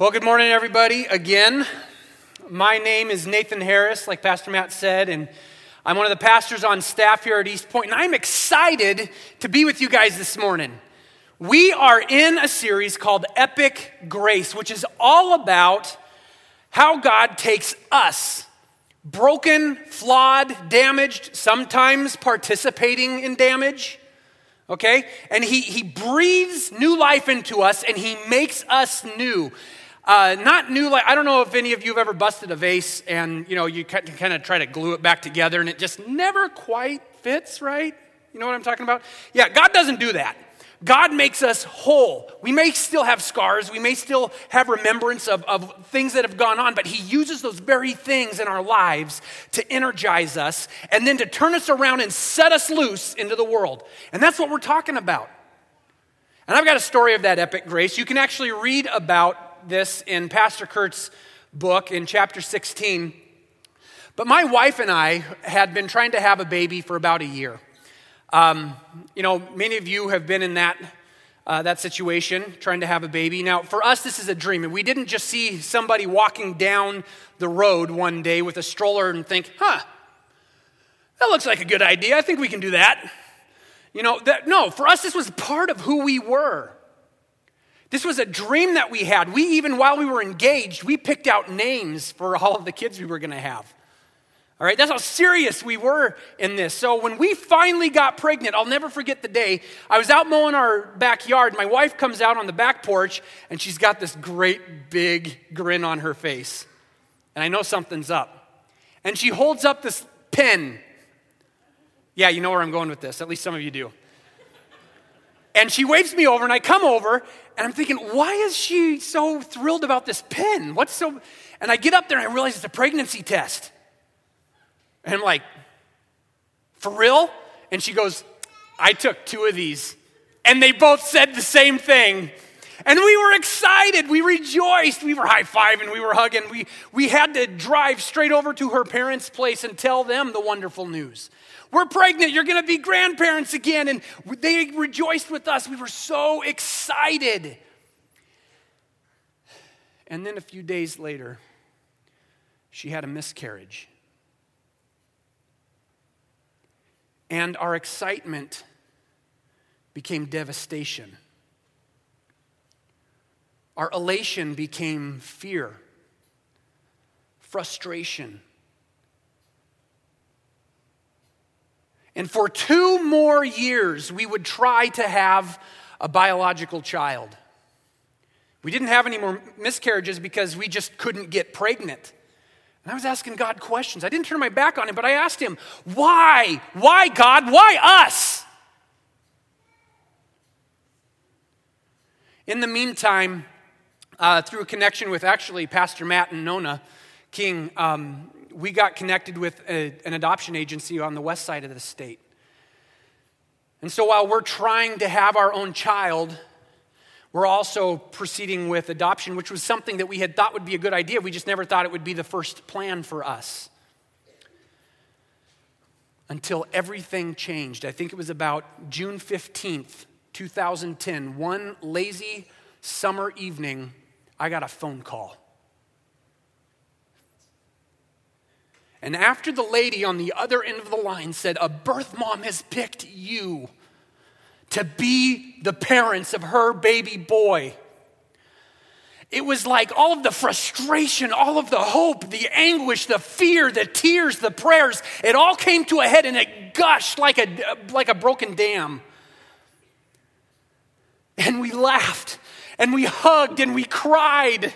Well, good morning, everybody, again. My name is Nathan Harris, like Pastor Matt said, and I'm one of the pastors on staff here at East Point, and I'm excited to be with you guys this morning. We are in a series called Epic Grace, which is all about how God takes us, broken, flawed, damaged, sometimes participating in damage, okay? And he breathes new life into us, and he makes us new. Not new, like, I don't know if any of you have ever busted a vase and, you know, you kind of try to glue it back together and it just never quite fits, right? You know what I'm talking about? Yeah, God doesn't do that. God makes us whole. We may still have scars. We may still have remembrance of things that have gone on, but he uses those very things in our lives to energize us and then to turn us around and set us loose into the world. And that's what we're talking about. And I've got a story of that epic grace. You can actually read about this in Pastor Kurt's book in chapter 16. But my wife and I had been trying to have a baby for about a year. You know, many of you have been in that situation, trying to have a baby. Now, for us, this is a dream. And we didn't just see somebody walking down the road one day with a stroller and think, that looks like a good idea. I think we can do that. You know, no, for us, this was part of who we were. This was a dream that we had. We even, while we were engaged, we picked out names for all of the kids we were going to have. All right, that's how serious we were in this. So when we finally got pregnant, I'll never forget the day. I was out mowing our backyard. My wife comes out on the back porch, and she's got this great big grin on her face. And I know something's up. And she holds up this pen. Yeah, you know where I'm going with this. At least some of you do. And she waves me over, and I come over, and I'm thinking, why is she so thrilled about this pen? And I get up there, and I realize it's a pregnancy test. And I'm like, for real? And she goes, I took two of these. And they both said the same thing. And we were excited. We rejoiced. We were high-fiving. We were hugging. We had to drive straight over to her parents' place and tell them the wonderful news. We're pregnant. You're going to be grandparents again. And they rejoiced with us. We were so excited. And then a few days later, she had a miscarriage. And our excitement became devastation. Our elation became fear, frustration. And for 2 more years, we would try to have a biological child. We didn't have any more miscarriages because we just couldn't get pregnant. And I was asking God questions. I didn't turn my back on him, but I asked him, why? Why, God? Why us? In the meantime, through a connection with actually Pastor Matt and Nona King, we got connected with an adoption agency on the west side of the state. And so while we're trying to have our own child, we're also proceeding with adoption, which was something that we had thought would be a good idea. We just never thought it would be the first plan for us. Until everything changed. I think it was about June 15th, 2010. One lazy summer evening, I got a phone call. And after the lady on the other end of the line said, a birth mom has picked you to be the parents of her baby boy, it was like all of the frustration, all of the hope, the anguish, the fear, the tears, the prayers, it all came to a head and it gushed like a broken dam. And we laughed and we hugged and we cried.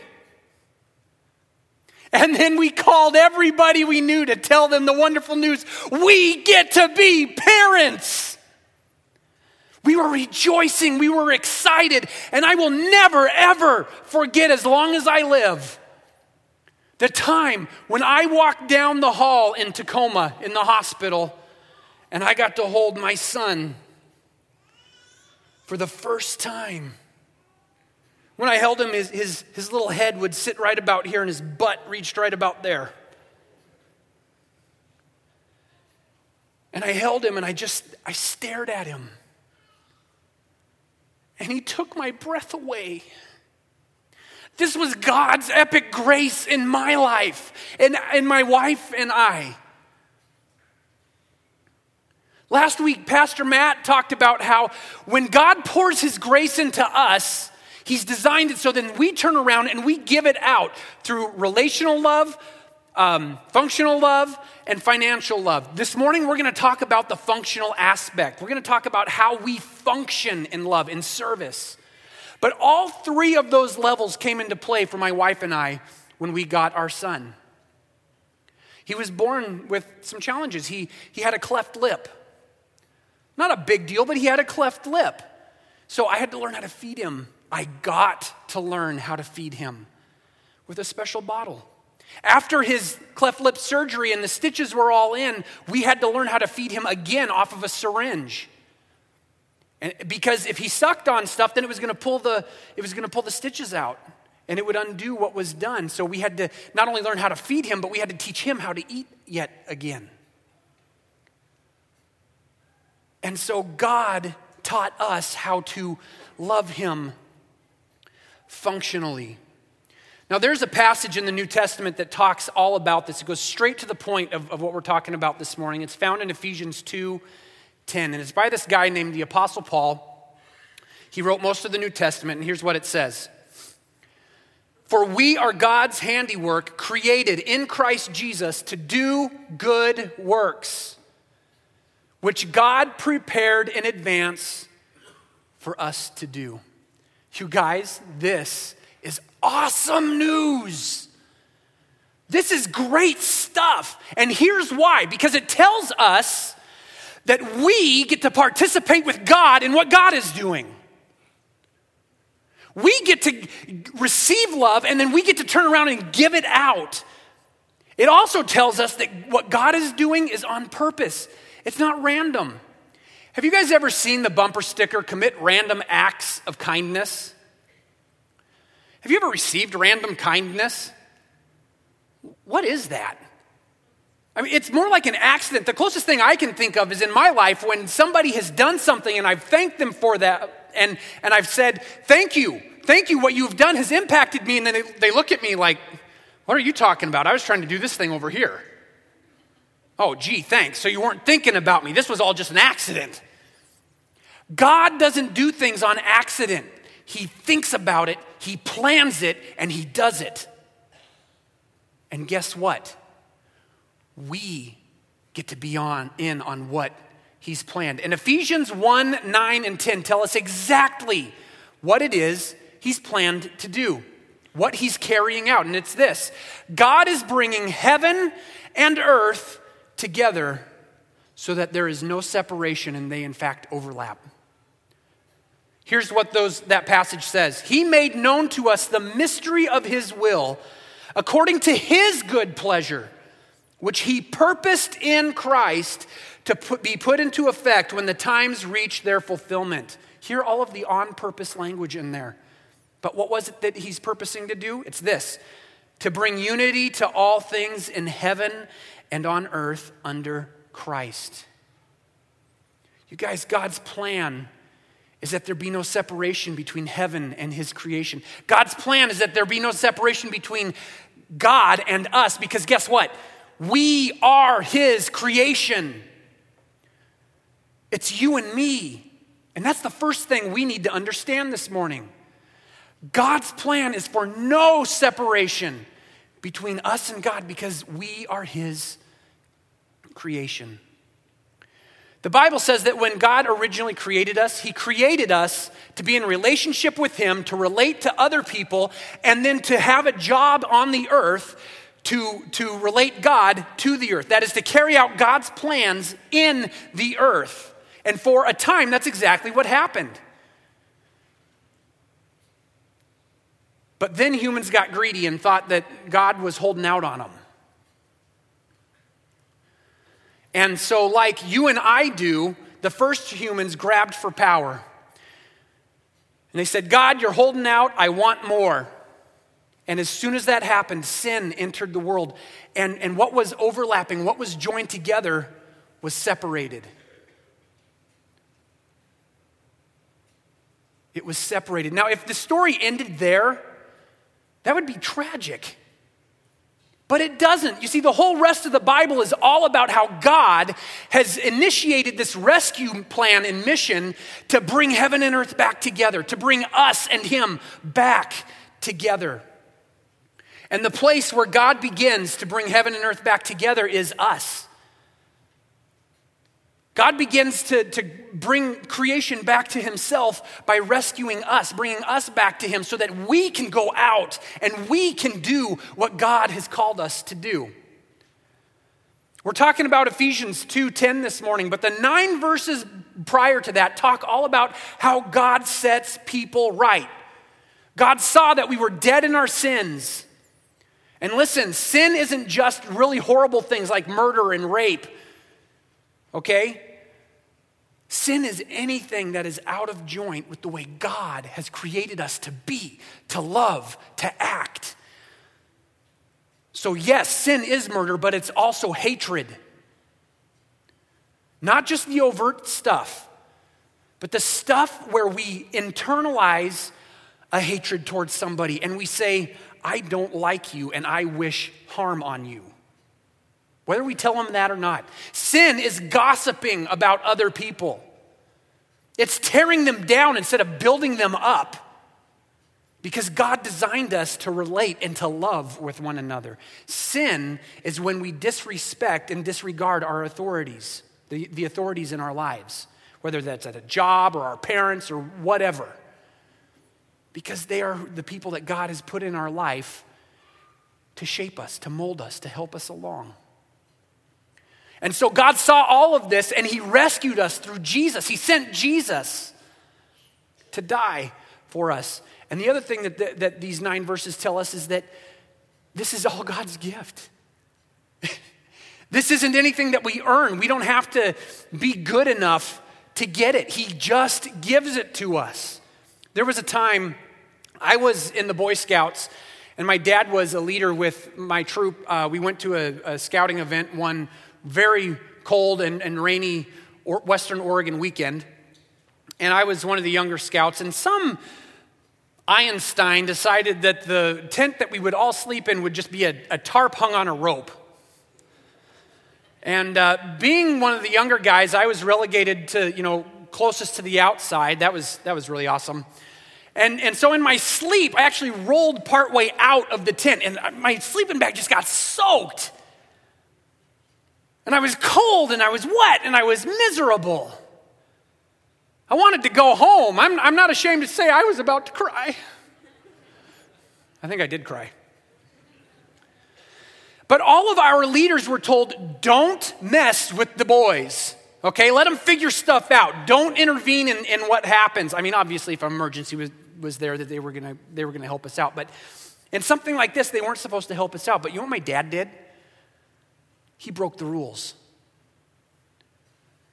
And then we called everybody we knew to tell them the wonderful news. We get to be parents. We were rejoicing. We were excited. And I will never, ever forget, as long as I live, the time when I walked down the hall in Tacoma in the hospital and I got to hold my son for the first time. When I held him, his little head would sit right about here and his butt reached right about there. And I held him and I stared at him. And he took my breath away. This was God's epic grace in my life and in my wife and I. Last week, Pastor Matt talked about how when God pours his grace into us, he's designed it so then we turn around and we give it out through relational love, functional love, and financial love. This morning, we're going to talk about the functional aspect. We're going to talk about how we function in love, in service. But all three of those levels came into play for my wife and I when we got our son. He was born with some challenges. He had a cleft lip. Not a big deal, but he had a cleft lip. So I had to learn how to feed him. I got to learn how to feed him with a special bottle. After his cleft lip surgery and the stitches were all in, we had to learn how to feed him again off of a syringe. And because if he sucked on stuff, then it was going to pull the stitches out and it would undo what was done. So we had to not only learn how to feed him, but we had to teach him how to eat yet again. And so God taught us how to love him functionally. Now, there's a passage in the New Testament that talks all about this. It goes straight to the point of what we're talking about this morning. It's found in Ephesians 2:10, and it's by this guy named the Apostle Paul. He wrote most of the New Testament, and here's what it says. For we are God's handiwork, created in Christ Jesus to do good works, which God prepared in advance for us to do. You guys, this is awesome news. This is great stuff. And here's why. Because it tells us that we get to participate with God in what God is doing. We get to receive love, and then we get to turn around and give it out. It also tells us that what God is doing is on purpose. It's not random. Have you guys ever seen the bumper sticker, commit random acts of kindness? Have you ever received random kindness? What is that? I mean, it's more like an accident. The closest thing I can think of is in my life when somebody has done something and I've thanked them for that and I've said, thank you, what you've done has impacted me. And then they look at me like, what are you talking about? I was trying to do this thing over here. Oh, gee, thanks. So you weren't thinking about me. This was all just an accident. God doesn't do things on accident. He thinks about it, he plans it, and he does it. And guess what? We get to be in on what he's planned. And Ephesians 1:9-10 tell us exactly what it is he's planned to do, what he's carrying out. And it's this: God is bringing heaven and earth together so that there is no separation and they in fact overlap. Here's what that passage says. He made known to us the mystery of his will according to his good pleasure, which he purposed in Christ to be put into effect when the times reach their fulfillment. Hear all of the on-purpose language in there. But what was it that he's purposing to do? It's this: to bring unity to all things in heaven and on earth under Christ. You guys, God's plan is that there be no separation between heaven and his creation. God's plan is that there be no separation between God and us, because guess what? We are his creation. It's you and me. And that's the first thing we need to understand this morning. God's plan is for no separation between us and God because we are his creation. The Bible says that when God originally created us, he created us to be in relationship with him, to relate to other people, and then to have a job on the earth to relate God to the earth. That is to carry out God's plans in the earth. And for a time, that's exactly what happened. But then humans got greedy and thought that God was holding out on them. And so like you and I do, the first humans grabbed for power. And they said, God, you're holding out. I want more. And as soon as that happened, sin entered the world. And what was overlapping, what was joined together, was separated. It was separated. Now, if the story ended there, That would be tragic. But it doesn't. You see, the whole rest of the Bible is all about how God has initiated this rescue plan and mission to bring heaven and earth back together, to bring us and him back together. And the place where God begins to bring heaven and earth back together is us. God begins to bring creation back to himself by rescuing us, bringing us back to him so that we can go out and we can do what God has called us to do. We're talking about Ephesians 2:10 this morning, but the 9 verses prior to that talk all about how God sets people right. God saw that we were dead in our sins. And listen, sin isn't just really horrible things like murder and rape. Okay? Sin is anything that is out of joint with the way God has created us to be, to love, to act. So yes, sin is murder, but it's also hatred. Not just the overt stuff, but the stuff where we internalize a hatred towards somebody and we say, I don't like you and I wish harm on you. Whether we tell them that or not. Sin is gossiping about other people. It's tearing them down instead of building them up. Because God designed us to relate and to love with one another. Sin is when we disrespect and disregard our authorities, the authorities in our lives. Whether that's at a job or our parents or whatever. Because they are the people that God has put in our life to shape us, to mold us, to help us along. And so God saw all of this and he rescued us through Jesus. He sent Jesus to die for us. And the other thing that these 9 verses tell us is that this is all God's gift. This isn't anything that we earn. We don't have to be good enough to get it. He just gives it to us. There was a time I was in the Boy Scouts and my dad was a leader with my troop. We went to a scouting event one very cold and rainy Western Oregon weekend. And I was one of the younger scouts. And some Einstein decided that the tent that we would all sleep in would just be a tarp hung on a rope. And being one of the younger guys, I was relegated to, closest to the outside. That was really awesome. And so in my sleep, I actually rolled partway out of the tent. And my sleeping bag just got soaked. And I was cold, and I was wet, and I was miserable. I wanted to go home. I'm not ashamed to say I was about to cry. I think I did cry. But all of our leaders were told, don't mess with the boys, okay? Let them figure stuff out. Don't intervene in what happens. I mean, obviously, if an emergency was there, that they were gonna help us out. But in something like this, they weren't supposed to help us out. But you know what my dad did? He broke the rules.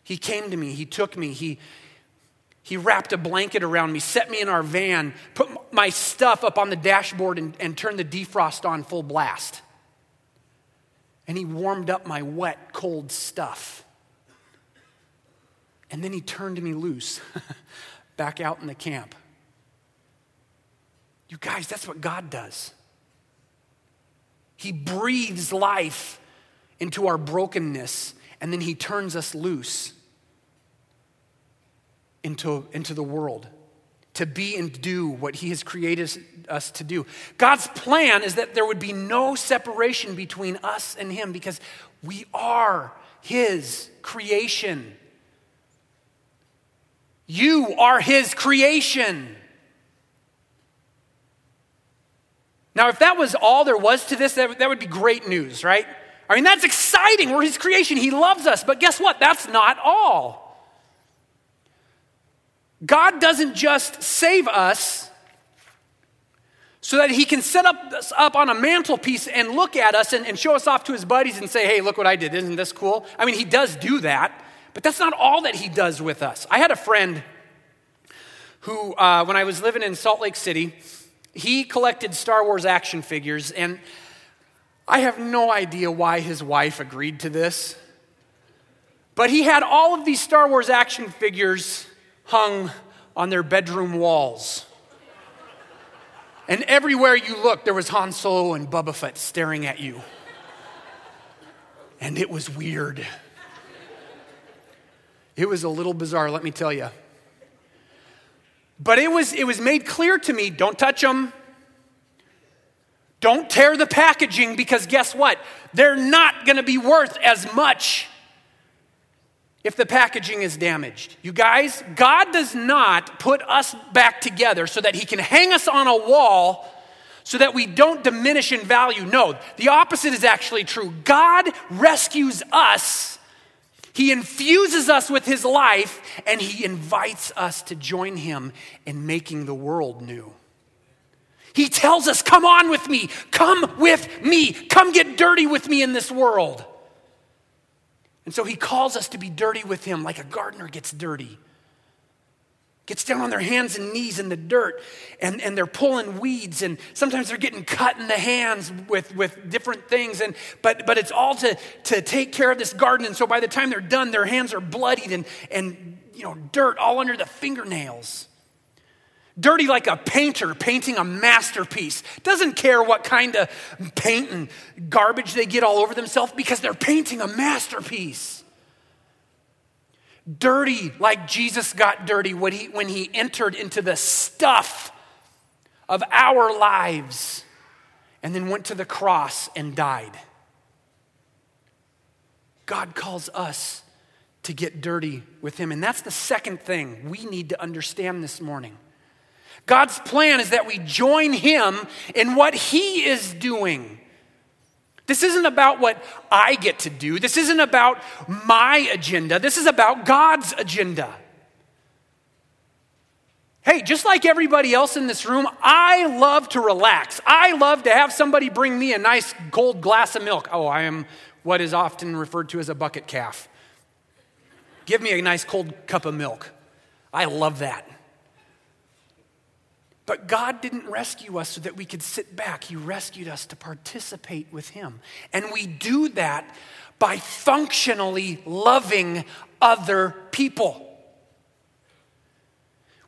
He came to me. He took me. He wrapped a blanket around me, set me in our van, put my stuff up on the dashboard and turned the defrost on full blast. And he warmed up my wet, cold stuff. And then he turned me loose back out in the camp. You guys, that's what God does. He breathes life into our brokenness, and then he turns us loose into the world to be and do what he has created us to do. God's plan is that there would be no separation between us and him because we are his creation. You are his creation. Now, if that was all there was to this, that would be great news, right? I mean, that's exciting. We're his creation. He loves us. But guess what? That's not all. God doesn't just save us so that he can set us up on a mantelpiece and look at us and show us off to his buddies and say, hey, look what I did. Isn't this cool? I mean, he does do that, but that's not all that he does with us. I had a friend who, when I was living in Salt Lake City, he collected Star Wars action figures, and I have no idea why his wife agreed to this, but he had all of these Star Wars action figures hung on their bedroom walls. And everywhere you looked, there was Han Solo and Boba Fett staring at you. And it was weird. It was a little bizarre, let me tell you. But it was made clear to me, don't touch them. Don't tear the packaging, because guess what? They're not going to be worth as much if the packaging is damaged. You guys, God does not put us back together so that he can hang us on a wall so that we don't diminish in value. No, the opposite is actually true. God rescues us. He infuses us with his life, and he invites us to join him in making the world new. He tells us, come on with me. Come with me. Come get dirty with me in this world. And so he calls us to be dirty with him, like a gardener gets dirty. Gets down on their hands and knees in the dirt, and they're pulling weeds, and sometimes they're getting cut in the hands with different things, but it's all to take care of this garden. And so by the time they're done, their hands are bloodied and you know, dirt all under the fingernails. Dirty like a painter painting a masterpiece. Doesn't care what kind of paint and garbage they get all over themselves, because they're painting a masterpiece. Dirty like Jesus got dirty when he entered into the stuff of our lives and then went to the cross and died. God calls us to get dirty with him. And that's the second thing we need to understand this morning. God's plan is that we join him in what he is doing. This isn't about what I get to do. This isn't about my agenda. This is about God's agenda. Hey, just like everybody else in this room, I love to relax. I love to have somebody bring me a nice cold glass of milk. Oh, I am what is often referred to as a bucket calf. Give me a nice cold cup of milk. I love that. But God didn't rescue us so that we could sit back. He rescued us to participate with him. And we do that by functionally loving other people.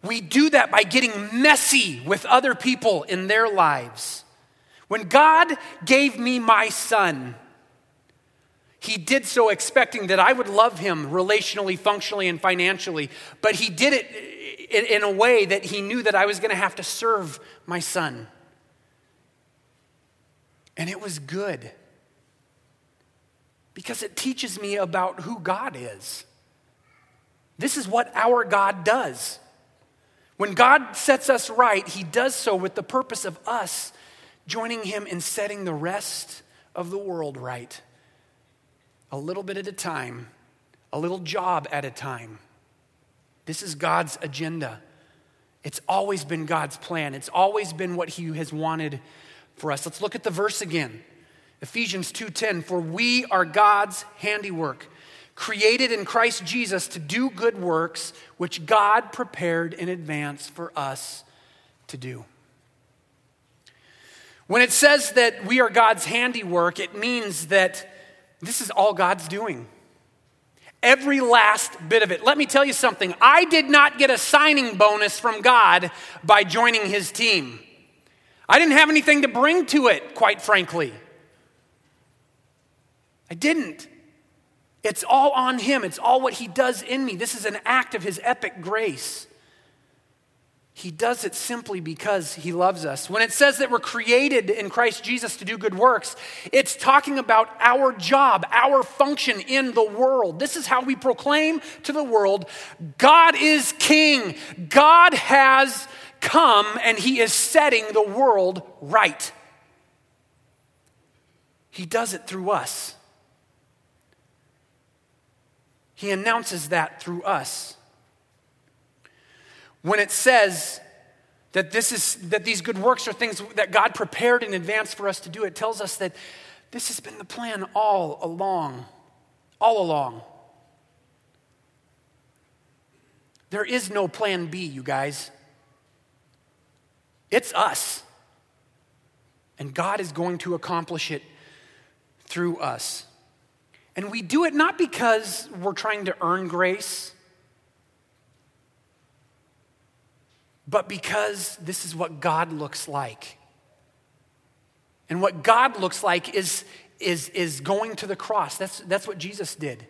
We do that by getting messy with other people in their lives. When God gave me my son, he did so expecting that I would love him relationally, functionally, and financially. But he did it in a way that he knew that I was going to have to serve my son. And it was good, because it teaches me about who God is. This is what our God does. When God sets us right, he does so with the purpose of us joining him in setting the rest of the world right. A little bit at a time, a little job at a time. This is God's agenda. It's always been God's plan. It's always been what he has wanted for us. Let's look at the verse again. Ephesians 2:10, for we are God's handiwork, created in Christ Jesus to do good works, which God prepared in advance for us to do. When it says that we are God's handiwork, it means that this is all God's doing. Every last bit of it. Let me tell you something. I did not get a signing bonus from God by joining his team. I didn't have anything to bring to it, quite frankly. I didn't. It's all on him. It's all what he does in me. This is an act of his epic grace. He does it simply because he loves us. When it says that we're created in Christ Jesus to do good works, it's talking about our job, our function in the world. This is how we proclaim to the world, God is king. God has come and he is setting the world right. He does it through us. He announces that through us. When it says that these good works are things that God prepared in advance for us to do, it tells us that this has been the plan all along. All along. There is no plan B, you guys. It's us. And God is going to accomplish it through us. And we do it not because we're trying to earn grace, but because this is what God looks like. And what God looks like is going to the cross. That's what Jesus did.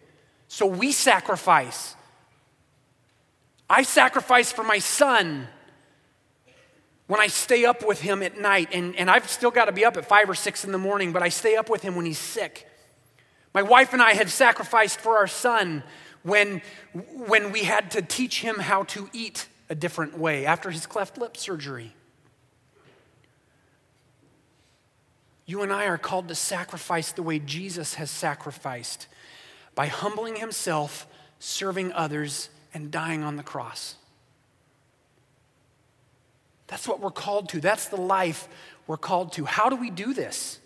So we sacrifice. I sacrifice for my son when I stay up with him at night. And I've still got to be up at 5 or 6 in the morning, but I stay up with him when he's sick. My wife and I had sacrificed for our son when we had to teach him how to eat a different way after his cleft lip surgery. You and I are called to sacrifice the way Jesus has sacrificed, by humbling himself, serving others, and dying on the cross. That's what we're called to. That's the life we're called to. How do we do this?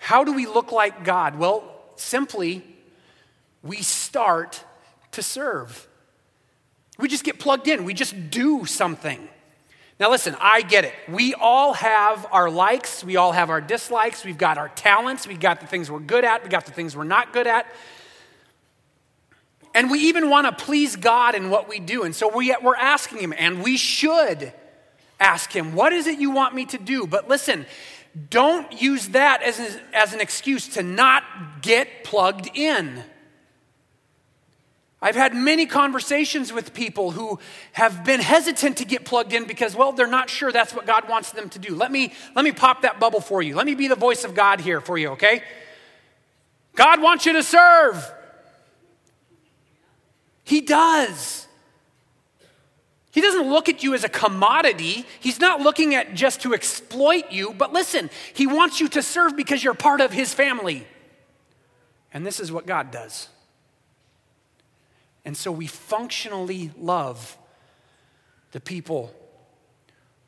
How do we look like God? Well, simply, we start to serve. We just get plugged in. We just do something. Now listen, I get it. We all have our likes. We all have our dislikes. We've got our talents. We've got the things we're good at. We've got the things we're not good at. And we even want to please God in what we do. And so we're asking him, and we should ask him, what is it you want me to do? But listen, don't use that as an excuse to not get plugged in. I've had many conversations with people who have been hesitant to get plugged in because, well, they're not sure that's what God wants them to do. Let me pop that bubble for you. Let me be the voice of God here for you, okay? God wants you to serve. He does. He doesn't look at you as a commodity. He's not looking at just to exploit you, but listen, he wants you to serve because you're part of his family. And this is what God does. And so we functionally love the people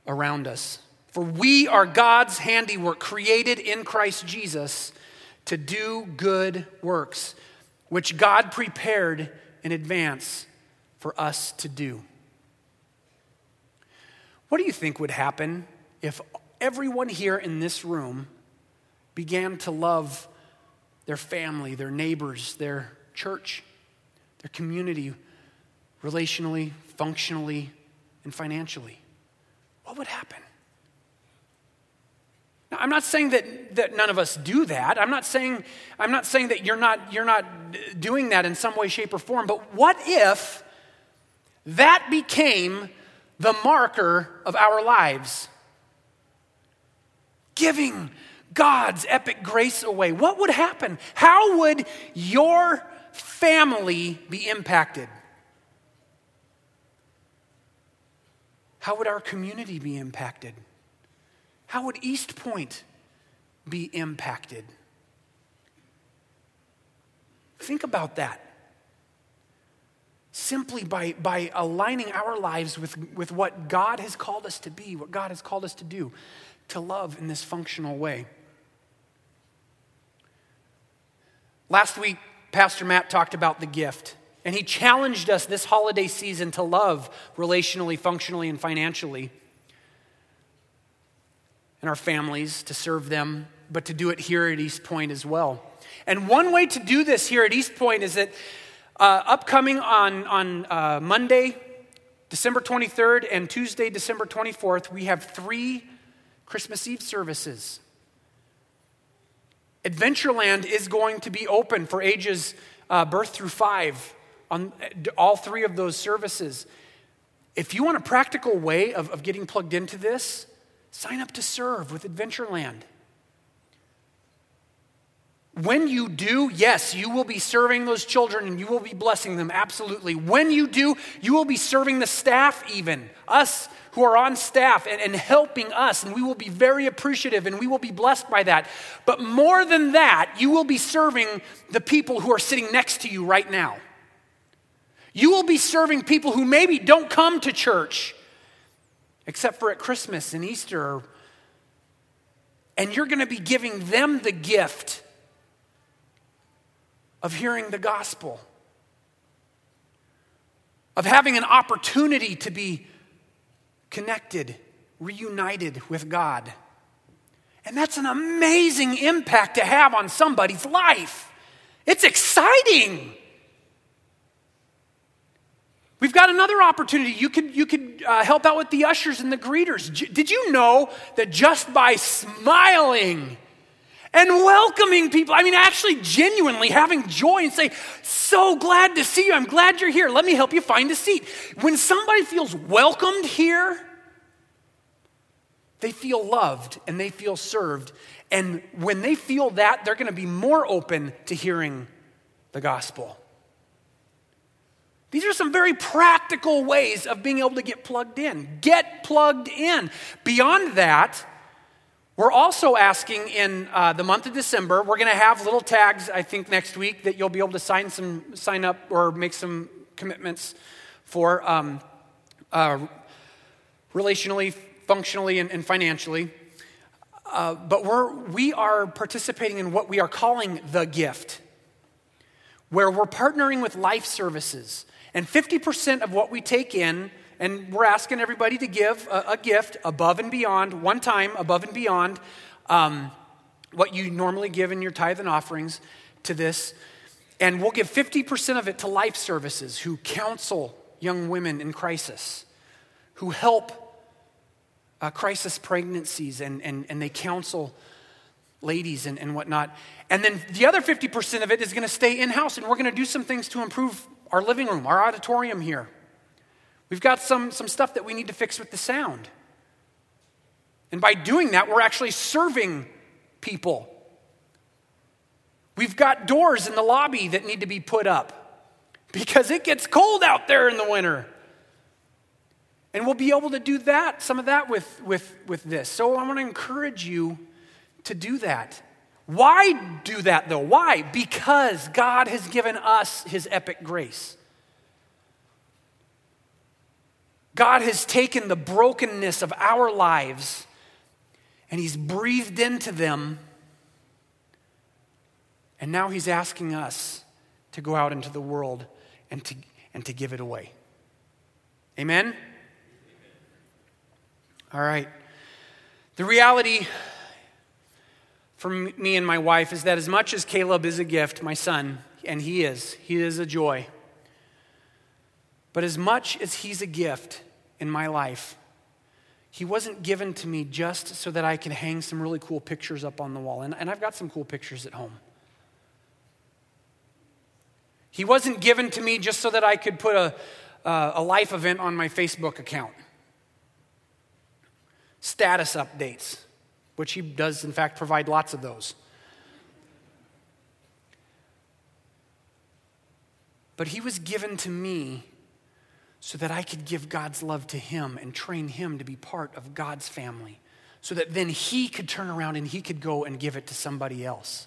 around us. For we are God's handiwork, created in Christ Jesus to do good works, which God prepared in advance for us to do. What do you think would happen if everyone here in this room began to love their family, their neighbors, their church, their community, relationally, functionally, and financially? What would happen? Now, I'm not saying that none of us do that. I'm not saying that you're not doing that in some way, shape, or form. But what if that became the marker of our lives? Giving God's epic grace away. What would happen? How would your family be impacted? How would our community be impacted? How would East Point be impacted? Think about that. Simply by aligning our lives with what God has called us to be, what God has called us to do, to love in this functional way. Last week, Pastor Matt talked about the gift, and he challenged us this holiday season to love relationally, functionally, and financially, and our families, to serve them, but to do it here at East Point as well. And one way to do this here at East Point is that upcoming on Monday, December 23rd, and Tuesday, December 24th, we have 3 Christmas Eve services. Adventureland is going to be open for ages birth through 5 on all 3 of those services. If you want a practical way of getting plugged into this, sign up to serve with Adventureland. When you do, yes, you will be serving those children and you will be blessing them, absolutely. When you do, you will be serving the staff even, us who are on staff and helping us, and we will be very appreciative and we will be blessed by that. But more than that, you will be serving the people who are sitting next to you right now. You will be serving people who maybe don't come to church except for at Christmas and Easter, and you're going to be giving them the gift of hearing the gospel, of having an opportunity to be connected, reunited with God. And that's an amazing impact to have on somebody's life. It's exciting. We've got another opportunity. You could help out with the ushers and the greeters. Did you know that just by smiling and welcoming people, I mean, actually genuinely having joy and say, so glad to see you. I'm glad you're here. Let me help you find a seat. When somebody feels welcomed here, they feel loved and they feel served. And when they feel that, they're going to be more open to hearing the gospel. These are some very practical ways of being able to get plugged in. Get plugged in. Beyond that, we're also asking in the month of December, we're going to have little tags, I think, next week that you'll be able to sign up or make some commitments for relationally, functionally, and financially. But we are participating in what we are calling the gift, where we're partnering with Life Services. And 50% of what we take in, and we're asking everybody to give a gift above and beyond, one time above and beyond what you normally give in your tithe and offerings to this. And we'll give 50% of it to Life Services, who counsel young women in crisis, who help crisis pregnancies, and they counsel ladies and whatnot. And then the other 50% of it is going to stay in-house, and we're going to do some things to improve our living room, our auditorium here. We've got some stuff that we need to fix with the sound. And by doing that, we're actually serving people. We've got doors in the lobby that need to be put up because it gets cold out there in the winter. And we'll be able to do that, some of that with this. So I want to encourage you to do that. Why do that though? Why? Because God has given us his epic grace. God has taken the brokenness of our lives and he's breathed into them. And now he's asking us to go out into the world and to give it away. Amen? All right. The reality for me and my wife is that as much as Caleb is a gift, my son, and he is a joy, but as much as he's a gift in my life, he wasn't given to me just so that I could hang some really cool pictures up on the wall. And I've got some cool pictures at home. He wasn't given to me just so that I could put a life event on my Facebook account. Status updates, which he does, in fact, provide lots of those. But he was given to me so that I could give God's love to him and train him to be part of God's family, so that then he could turn around and he could go and give it to somebody else.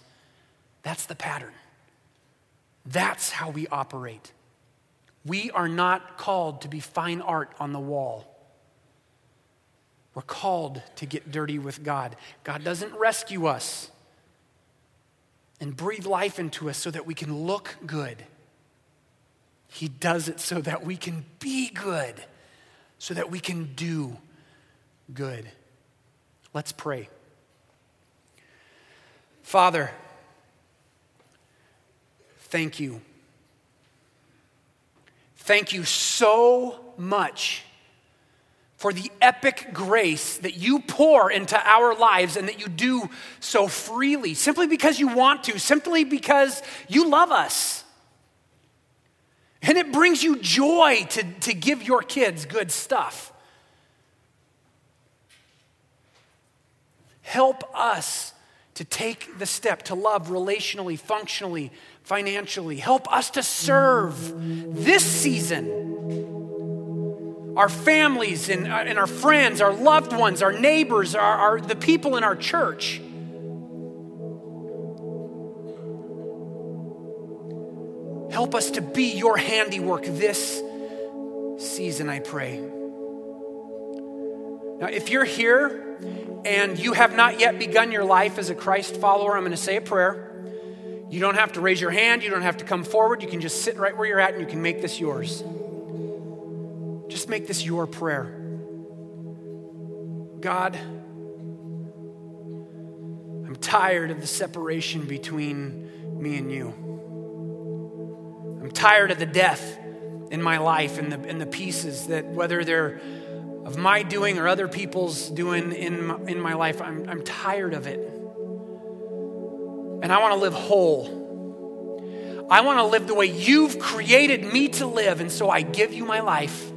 That's the pattern. That's how we operate. We are not called to be fine art on the wall. We're called to get dirty with God. God doesn't rescue us and breathe life into us so that we can look good. He does it so that we can be good, so that we can do good. Let's pray. Father, thank you. Thank you so much for the epic grace that you pour into our lives and that you do so freely, simply because you want to, simply because you love us. And it brings you joy to give your kids good stuff. Help us to take the step to love relationally, functionally, financially. Help us to serve this season. Our families and our friends, our loved ones, our neighbors, the people in our church. Help us to be your handiwork this season, I pray. Now, if you're here and you have not yet begun your life as a Christ follower, I'm going to say a prayer. You don't have to raise your hand. You don't have to come forward. You can just sit right where you're at and you can make this yours. Just make this your prayer. God, I'm tired of the separation between me and you. I'm tired of the death in my life and the pieces that, whether they're of my doing or other people's doing in my life, I'm tired of it. And I want to live whole. I want to live the way you've created me to live. And so I give you my life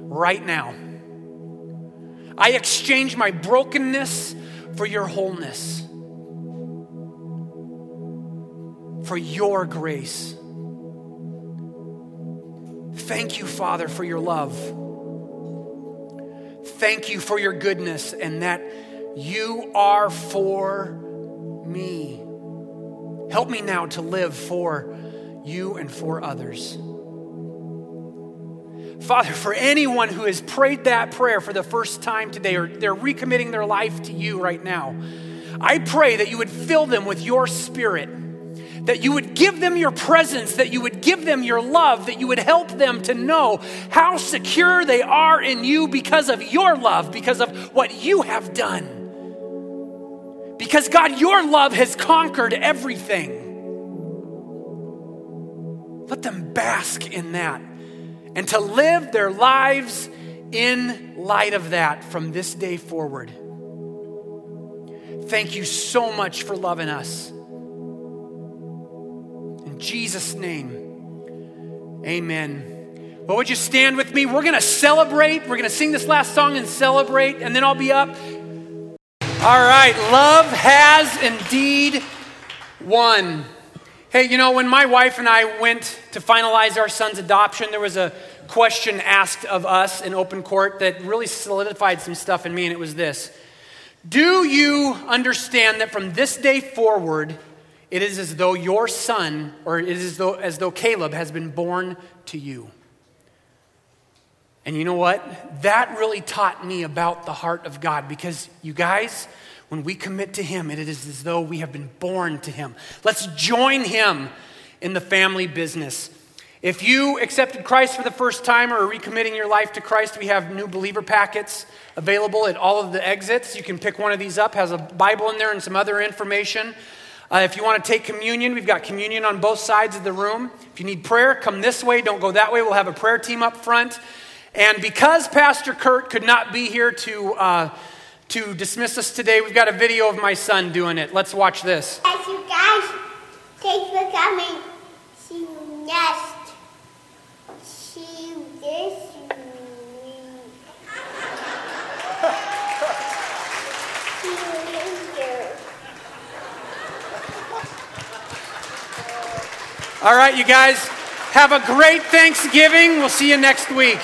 right now. I exchange my brokenness for your wholeness, for your grace. Thank you, Father, for your love. Thank you for your goodness and that you are for me. Help me now to live for you and for others. Father, for anyone who has prayed that prayer for the first time today, or they're recommitting their life to you right now, I pray that you would fill them with your Spirit, that you would give them your presence, that you would give them your love, that you would help them to know how secure they are in you because of your love, because of what you have done. Because, God, your love has conquered everything. Let them bask in that and to live their lives in light of that from this day forward. Thank you so much for loving us. In Jesus' name, amen. But would you stand with me? We're going to celebrate. We're going to sing this last song and celebrate, and then I'll be up. All right, love has indeed won. Hey, you know, when my wife and I went to finalize our son's adoption, there was a question asked of us in open court that really solidified some stuff in me, and it was this. Do you understand that from this day forward, it is as though your son, or it is as though Caleb has been born to you? And you know what? That really taught me about the heart of God, because you guys, when we commit to him, it is as though we have been born to him. Let's join him in the family business. If you accepted Christ for the first time or are recommitting your life to Christ, we have new believer packets available at all of the exits. You can pick one of these up. It has a Bible in there and some other information. If you want to take communion, we've got communion on both sides of the room. If you need prayer, come this way. Don't go that way. We'll have a prayer team up front. And because Pastor Kurt could not be here to dismiss us today, we've got a video of my son doing it. Let's watch this. As you guys, thanks for coming. See you next. See you this week. See you later. All right, you guys, have a great Thanksgiving. We'll see you next week.